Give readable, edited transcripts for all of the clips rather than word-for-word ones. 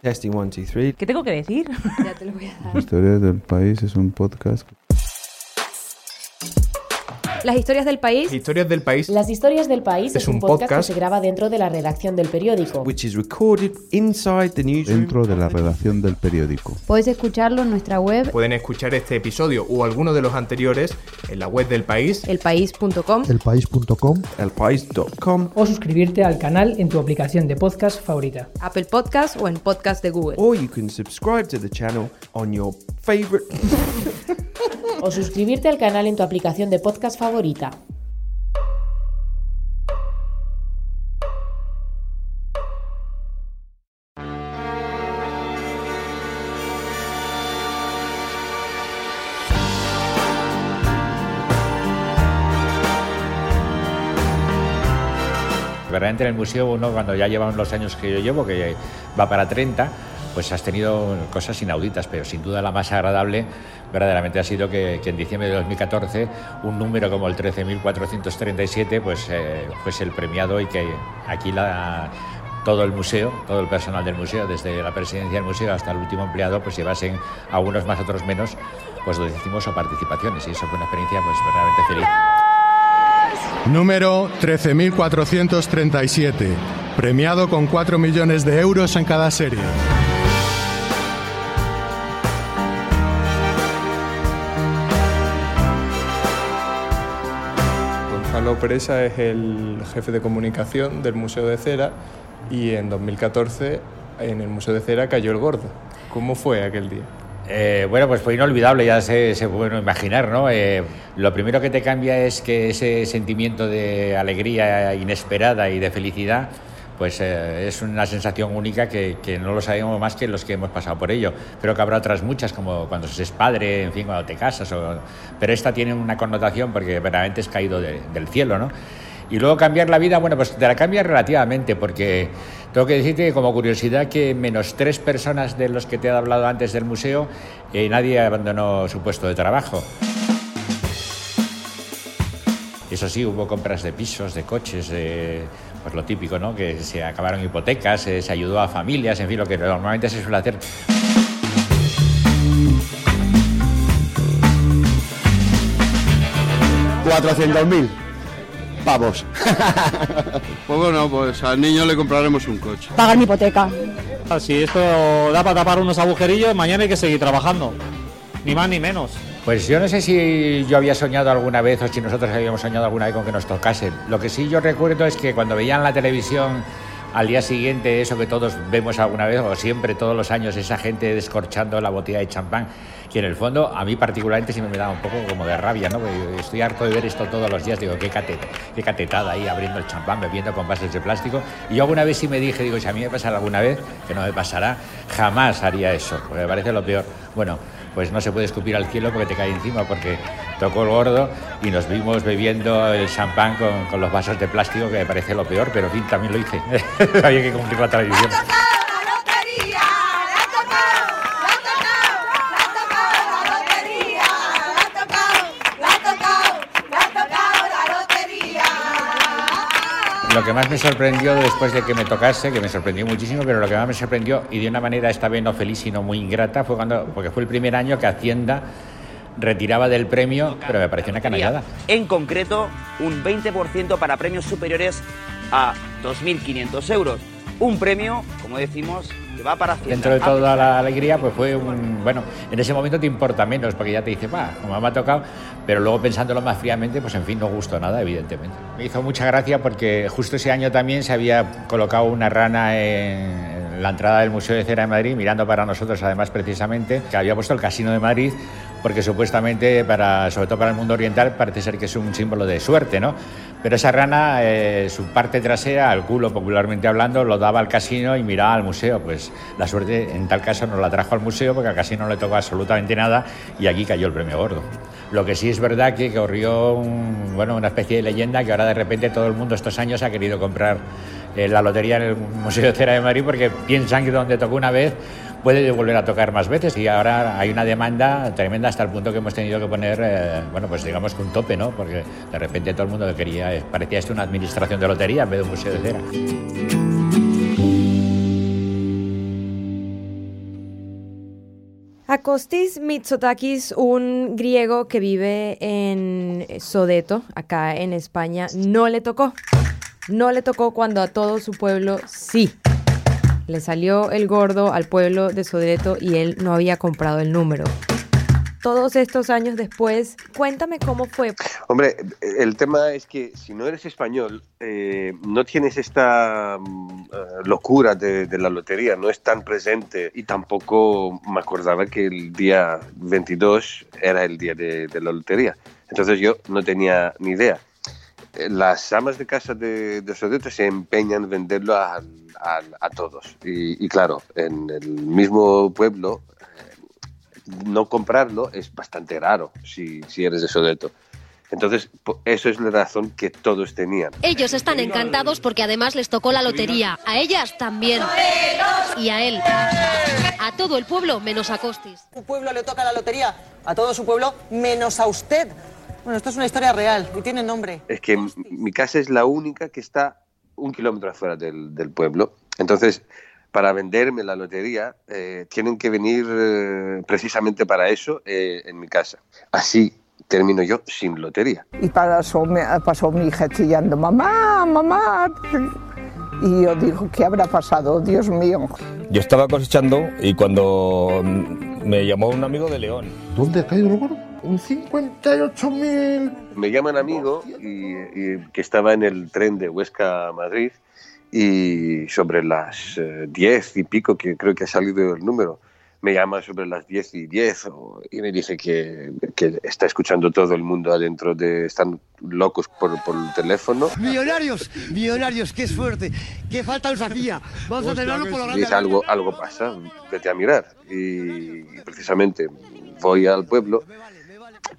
Testing 1, 2, 3. ¿Qué tengo que decir? Ya te lo voy a dar. Historias del País es un podcast. Las historias del país. Historias del país. Las historias del país es un podcast que se graba dentro de la redacción del periódico. Which is recorded inside the newsroom. Dentro de la redacción del periódico. Puedes escucharlo en nuestra web. Pueden escuchar este episodio o alguno de los anteriores en la web del país. Elpaís.com. Elpaís.com. Elpaís.com. O suscribirte al canal en tu aplicación de podcast favorita. Apple Podcast o en podcast de Google. Or you can subscribe to the channel on your favorite. O suscribirte al canal en tu aplicación de podcast favorita. Realmente en el museo uno, cuando ya llevan los años que yo llevo, que va para 30, pues has tenido cosas inauditas, pero sin duda la más agradable verdaderamente ha sido que en diciembre de 2014 un número como el 13.437 pues el premiado, y que aquí todo el museo, todo el personal del museo, desde la presidencia del museo hasta el último empleado, pues llevasen a unos más, otros menos, pues lo decimos a participaciones, y eso fue una experiencia pues verdaderamente feliz. Número 13.437, premiado con 4 millones de euros en cada serie. Gonzalo Presa es el jefe de comunicación del Museo de Cera, y en 2014 en el Museo de Cera cayó el Gordo. ¿Cómo fue aquel día? Pues fue inolvidable, ya se puede imaginar, ¿no? Lo primero que te cambia es que ese sentimiento de alegría inesperada y de felicidad es una sensación única que no lo sabemos más que los que hemos pasado por ello. Creo que habrá otras muchas, como cuando se es padre, en fin, cuando te casas, pero esta tiene una connotación porque verdaderamente es caído del cielo, ¿no? Y luego cambiar la vida, pues te la cambia relativamente, porque tengo que decirte, como curiosidad, que menos 3 personas de los que te he hablado antes del museo, nadie abandonó su puesto de trabajo. Eso sí, hubo compras de pisos, de coches, pues lo típico, ¿no? Que se acabaron hipotecas, se ayudó a familias, en fin, lo que normalmente se suele hacer. ¿400.000? Pavos. Pues bueno, pues al niño le compraremos un coche. Pagar mi hipoteca. Si esto da para tapar unos agujerillos, mañana hay que seguir trabajando. Ni más ni menos. Pues yo no sé si yo había soñado alguna vez, o si nosotros habíamos soñado alguna vez con que nos tocasen. Lo que sí yo recuerdo es que cuando veían la televisión al día siguiente, eso que todos vemos alguna vez, o siempre, todos los años, esa gente descorchando la botella de champán, que en el fondo a mí particularmente sí me daba un poco como de rabia, ¿no? Porque estoy harto de ver esto todos los días, digo, qué catetada ahí abriendo el champán, bebiendo con vasos de plástico. Y yo alguna vez sí me dije, digo, si a mí me pasará alguna vez, que no me pasará, jamás haría eso, porque me parece lo peor. Bueno, pues no se puede escupir al cielo porque te cae encima, porque tocó el Gordo y nos vimos bebiendo el champán con los vasos de plástico, que me parece lo peor, pero en fin, también lo hice. Había que cumplir la tradición. Lo que más me sorprendió después de que me tocase, que me sorprendió muchísimo, pero lo que más me sorprendió, y de una manera esta vez no feliz sino muy ingrata, fue porque fue el primer año que Hacienda retiraba del premio, pero me pareció una canallada. En concreto, un 20% para premios superiores a 2.500 euros. Un premio, como decimos, que va para Hacienda. Dentro de toda la alegría, pues fue un... Bueno, en ese momento te importa menos, porque ya te dice, como me ha tocado, pero luego pensándolo más fríamente, pues en fin, no gustó nada, evidentemente. Me hizo mucha gracia porque justo ese año también se había colocado una rana en la entrada del Museo de Cera de Madrid, mirando para nosotros, además, precisamente, que había puesto el Casino de Madrid, porque supuestamente, sobre todo para el mundo oriental, parece ser que es un símbolo de suerte, ¿no? Pero esa rana, su parte trasera, al culo popularmente hablando, lo daba al casino y miraba al museo. Pues la suerte en tal caso no la trajo al museo, porque al casino no le tocó absolutamente nada, y aquí cayó el premio Gordo. Lo que sí es verdad que corrió una especie de leyenda, que ahora de repente todo el mundo estos años ha querido comprar la lotería en el Museo de Cera de Madrid, porque piensan que donde tocó una vez puede volver a tocar más veces, y ahora hay una demanda tremenda, hasta el punto que hemos tenido que poner, digamos que un tope, ¿no? Porque de repente todo el mundo parecía esto una administración de lotería en vez de un museo de cera. Para Costis Mitsotakis, un griego que vive en Sodeto, acá en España, no le tocó. No le tocó cuando a todo su pueblo sí. Le salió el gordo al pueblo de Sodeto y él no había comprado el número. Todos estos años después, cuéntame cómo fue. Hombre, el tema es que si no eres español, no tienes esta locura de la lotería, no es tan presente. Y tampoco me acordaba que el día 22 era el día de la lotería. Entonces yo no tenía ni idea. Las amas de casa de Sodeto se empeñan en venderlo a todos. Y claro, en el mismo pueblo, no comprarlo es bastante raro si eres de Sodeto. Entonces, eso es la razón que todos tenían. Ellos están encantados porque además les tocó la lotería. A ellas también. Y a él. A todo el pueblo, menos a Costis. Su pueblo le toca la lotería. A todo su pueblo, menos a usted. Bueno, esto es una historia real y tiene nombre. Es que mi casa es la única que está 1 kilómetro afuera del pueblo. Entonces, para venderme la lotería, tienen que venir precisamente para eso en mi casa. Así termino yo sin lotería. Y para eso pasó mi hija chillando, mamá, mamá. Y yo digo, ¿qué habrá pasado? Dios mío. Yo estaba cosechando y cuando me llamó un amigo de León. ¿Dónde ha caído el gordo? Un 58.000. Me llama un amigo y que estaba en el tren de Huesca a Madrid. Y sobre las 10 y pico, que creo que ha salido el número, me llama sobre las 10:10 y me dice que está escuchando todo el mundo adentro, están locos por el teléfono. Millonarios, qué suerte, qué falta os hacía. Vamos a tenerlo por lo grande. Y dice, algo pasa, vete a mirar. Y precisamente voy al pueblo.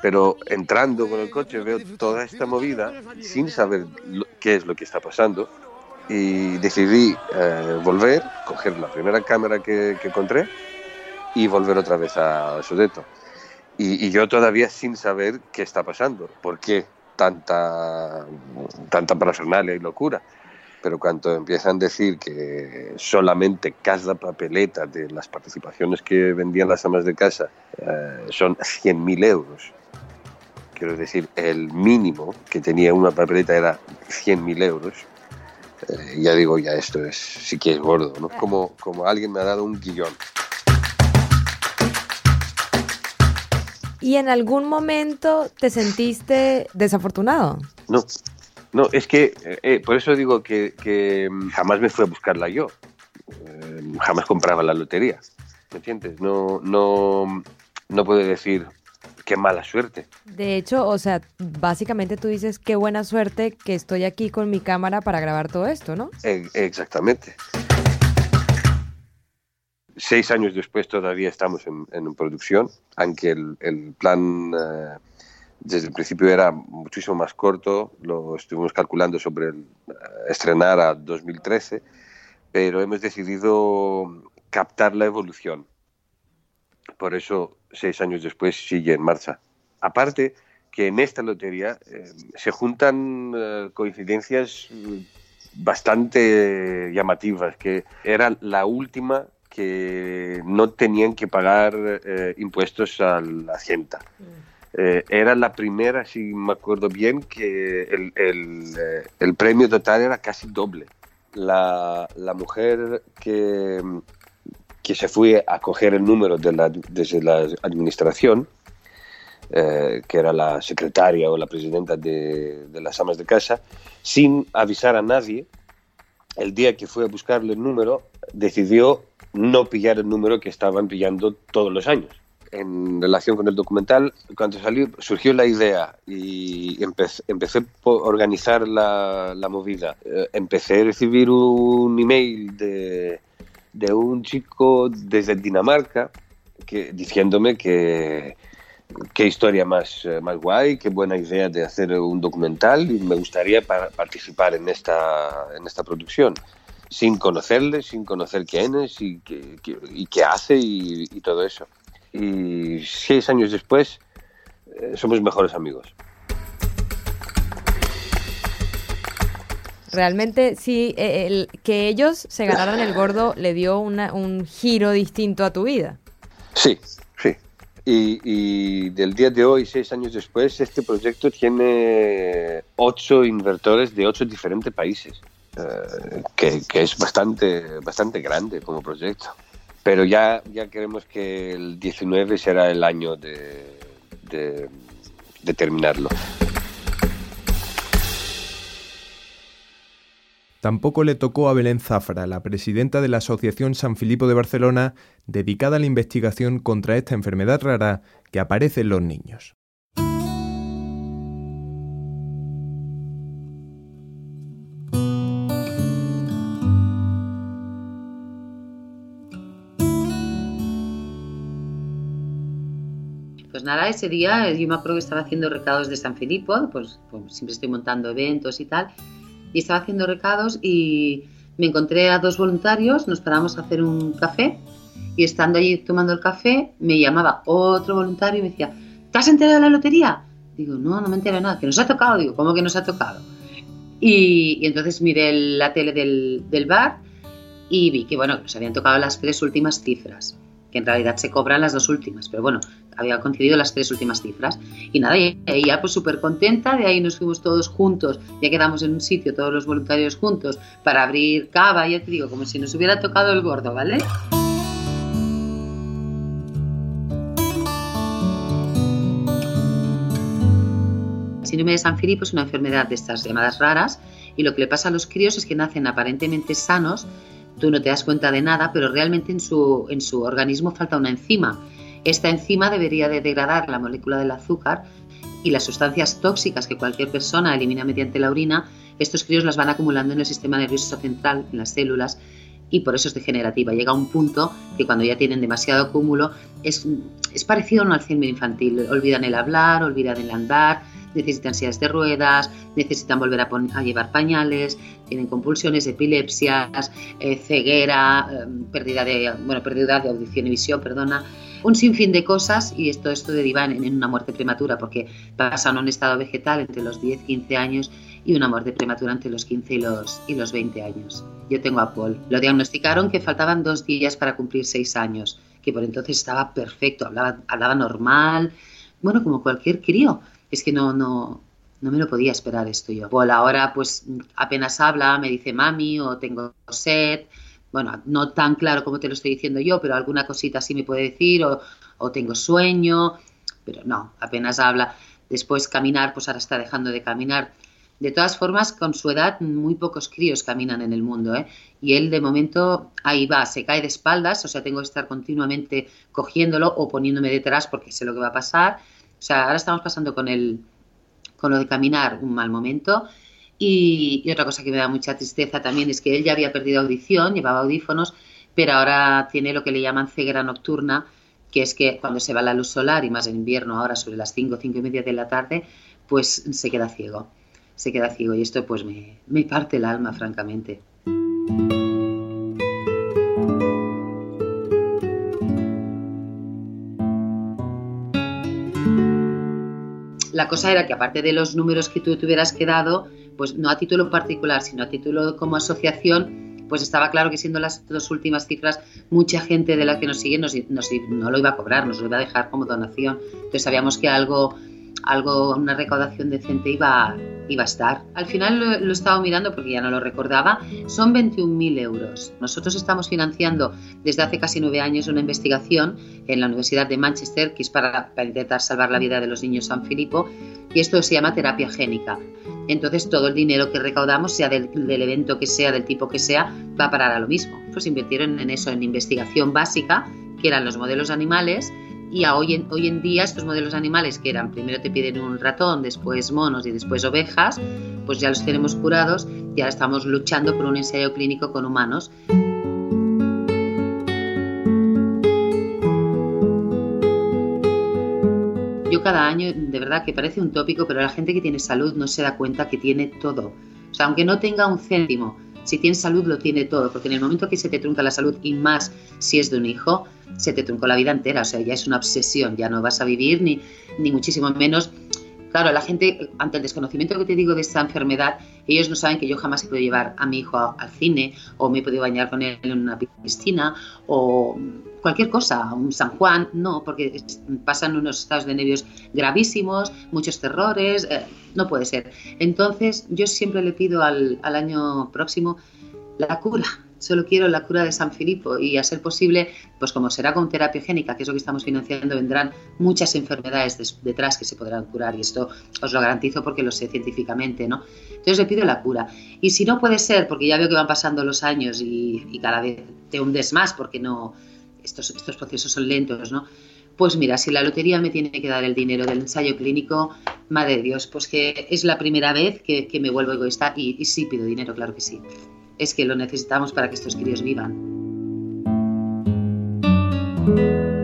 Pero entrando con el coche veo toda esta movida sin saber qué es lo que está pasando. Y decidí volver, coger la primera cámara que encontré y volver otra vez a Sodeto. Y yo todavía sin saber qué está pasando, por qué tanta parafernalia y locura. Pero cuando empiezan a decir que solamente cada papeleta de las participaciones que vendían las amas de casa son 100.000 euros, quiero decir, el mínimo que tenía una papeleta era 100.000 euros, ya digo, ya esto es, sí que es gordo, ¿no? Como alguien me ha dado un guión. ¿Y en algún momento te sentiste desafortunado? No, es que por eso digo que jamás me fui a buscarla yo. Jamás compraba la lotería, ¿me entiendes? No puedo decir qué mala suerte. De hecho, o sea, básicamente tú dices qué buena suerte que estoy aquí con mi cámara para grabar todo esto, ¿no? Exactamente. 6 años después todavía estamos en producción, aunque el plan desde el principio era muchísimo más corto, lo estuvimos calculando sobre estrenar a 2013, pero hemos decidido captar la evolución. Por eso 6 años después sigue en marcha. Aparte que en esta lotería se juntan coincidencias bastante llamativas, que era la última que no tenían que pagar impuestos a la hacienda. Era la primera, si me acuerdo bien, que el premio total era casi doble. La mujer que se fue a coger el número desde la administración, que era la secretaria o la presidenta de las amas de casa, sin avisar a nadie, el día que fue a buscarle el número, decidió no pillar el número que estaban pillando todos los años. En relación con el documental, cuando salió, surgió la idea y empecé a organizar la movida. Empecé a recibir un email de un chico desde Dinamarca diciéndome que qué historia más guay, qué buena idea de hacer un documental y me gustaría participar en esta producción, sin conocerle, sin conocer quién es y qué hace y todo eso. Y 6 años después somos mejores amigos. Realmente sí, que ellos se ganaran el gordo le dio un giro distinto a tu vida. Sí, Sí. Y del día de hoy, 6 años después, este proyecto tiene 8 inversores de 8 diferentes países, que es bastante grande como proyecto. Pero ya queremos que el 19 será el año de terminarlo. Tampoco le tocó a Belén Zafra, la presidenta de la Asociación Sanfilippo de Barcelona, dedicada a la investigación contra esta enfermedad rara que aparece en los niños. Pues nada, ese día yo me acuerdo que estaba haciendo recados de Sanfilippo, pues siempre estoy montando eventos y tal. Y estaba haciendo recados y me encontré a 2 voluntarios, nos paramos a hacer un café y estando allí tomando el café me llamaba otro voluntario y me decía, ¿te has enterado de la lotería? Digo, no me entero de nada, que nos ha tocado. Digo, ¿cómo que nos ha tocado? Y entonces miré la tele del bar y vi que bueno, nos habían tocado las 3 últimas cifras, que en realidad se cobran las 2 últimas, pero bueno, había concedido las 3 últimas cifras. Y nada, y ya pues súper contenta, de ahí nos fuimos todos juntos, ya quedamos en un sitio, todos los voluntarios juntos, para abrir cava, ya te digo, como si nos hubiera tocado el gordo, ¿vale? El síndrome de Sanfilippo es una enfermedad de estas llamadas raras, y lo que le pasa a los críos es que nacen aparentemente sanos, tú no te das cuenta de nada, pero realmente en su organismo falta una enzima. Esta enzima debería de degradar la molécula del azúcar y las sustancias tóxicas que cualquier persona elimina mediante la orina, estos críos las van acumulando en el sistema nervioso central, en las células, y por eso es degenerativa. Llega a un punto que cuando ya tienen demasiado acúmulo es parecido a un Alzheimer infantil. Olvidan el hablar, olvidan el andar, necesitan sillas de ruedas, necesitan volver a llevar pañales, tienen compulsiones, epilepsias, ceguera, pérdida de audición y visión, un sinfín de cosas, y esto deriva en una muerte prematura, porque pasan a un estado vegetal entre los 10-15 años y una muerte prematura entre los 15 y los 20 años. Yo tengo a Paul. Lo diagnosticaron que faltaban 2 días para cumplir 6 años, que por entonces estaba perfecto, hablaba normal, bueno, como cualquier crío. Es que no me lo podía esperar esto yo. Paul ahora pues apenas habla, me dice mami o tengo sed. Bueno, no tan claro como te lo estoy diciendo yo, pero alguna cosita sí me puede decir, o tengo sueño, pero no, apenas habla. Después caminar, pues ahora está dejando de caminar. De todas formas, con su edad, muy pocos críos caminan en el mundo, ¿eh? Y él, de momento, ahí va, se cae de espaldas, o sea, tengo que estar continuamente cogiéndolo o poniéndome detrás porque sé lo que va a pasar. O sea, ahora estamos pasando con lo de caminar un mal momento. Y otra cosa que me da mucha tristeza también es que él ya había perdido audición, llevaba audífonos, pero ahora tiene lo que le llaman ceguera nocturna, que es que cuando se va la luz solar, y más en invierno ahora sobre las 5:00, 5:30 de la tarde, pues se queda ciego. Y esto pues me parte el alma, francamente. La cosa era que aparte de los números que tú te hubieras quedado, pues no a título particular, sino a título como asociación, pues estaba claro que siendo las 2 últimas cifras, mucha gente de la que nos sigue no lo iba a cobrar, nos lo iba a dejar como donación. Entonces sabíamos que algo una recaudación decente iba a estar. Al final lo he estado mirando porque ya no lo recordaba, son 21.000 euros. Nosotros estamos financiando desde hace casi 9 años una investigación en la Universidad de Manchester que es para intentar salvar la vida de los niños Sanfilippo, y esto se llama terapia génica. Entonces todo el dinero que recaudamos, sea del evento que sea, del tipo que sea, va a parar a lo mismo. Pues invirtieron en eso, en investigación básica, que eran los modelos animales. Y hoy en día estos modelos animales que eran, primero te piden un ratón, después monos y después ovejas, pues ya los tenemos curados y ahora estamos luchando por un ensayo clínico con humanos. Yo cada año, de verdad que parece un tópico, pero la gente que tiene salud no se da cuenta que tiene todo. O sea, aunque no tenga un céntimo, si tienes salud lo tiene todo, porque en el momento que se te trunca la salud, y más si es de un hijo, se te truncó la vida entera. O sea, ya es una obsesión, ya no vas a vivir ni muchísimo menos Claro, la gente, ante el desconocimiento que te digo de esta enfermedad, ellos no saben que yo jamás he podido llevar a mi hijo al cine, o me he podido bañar con él en una piscina, o cualquier cosa, un San Juan, no, porque pasan unos estados de nervios gravísimos, muchos terrores, no puede ser. Entonces, yo siempre le pido al año próximo la cura. Solo quiero la cura de Sanfilippo, y a ser posible, pues como será con terapia génica, que es lo que estamos financiando, vendrán muchas enfermedades detrás que se podrán curar, y esto os lo garantizo porque lo sé científicamente, ¿no? Entonces le pido la cura. Y si no puede ser, porque ya veo que van pasando los años y cada vez te hundes más, porque no, estos procesos son lentos, ¿no? Pues mira, si la lotería me tiene que dar el dinero del ensayo clínico, madre de Dios, pues que es la primera vez que me vuelvo egoísta, y sí pido dinero, claro que sí. Es que lo necesitamos para que estos críos vivan.